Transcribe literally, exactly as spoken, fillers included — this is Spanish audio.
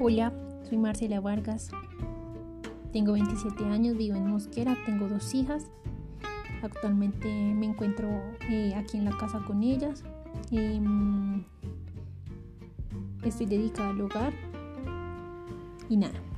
Hola, soy Marcela Vargas, tengo veintisiete años, vivo en Mosquera, tengo dos hijas. Actualmente me encuentro eh, aquí en la casa con ellas. Eh, estoy dedicada al hogar y nada.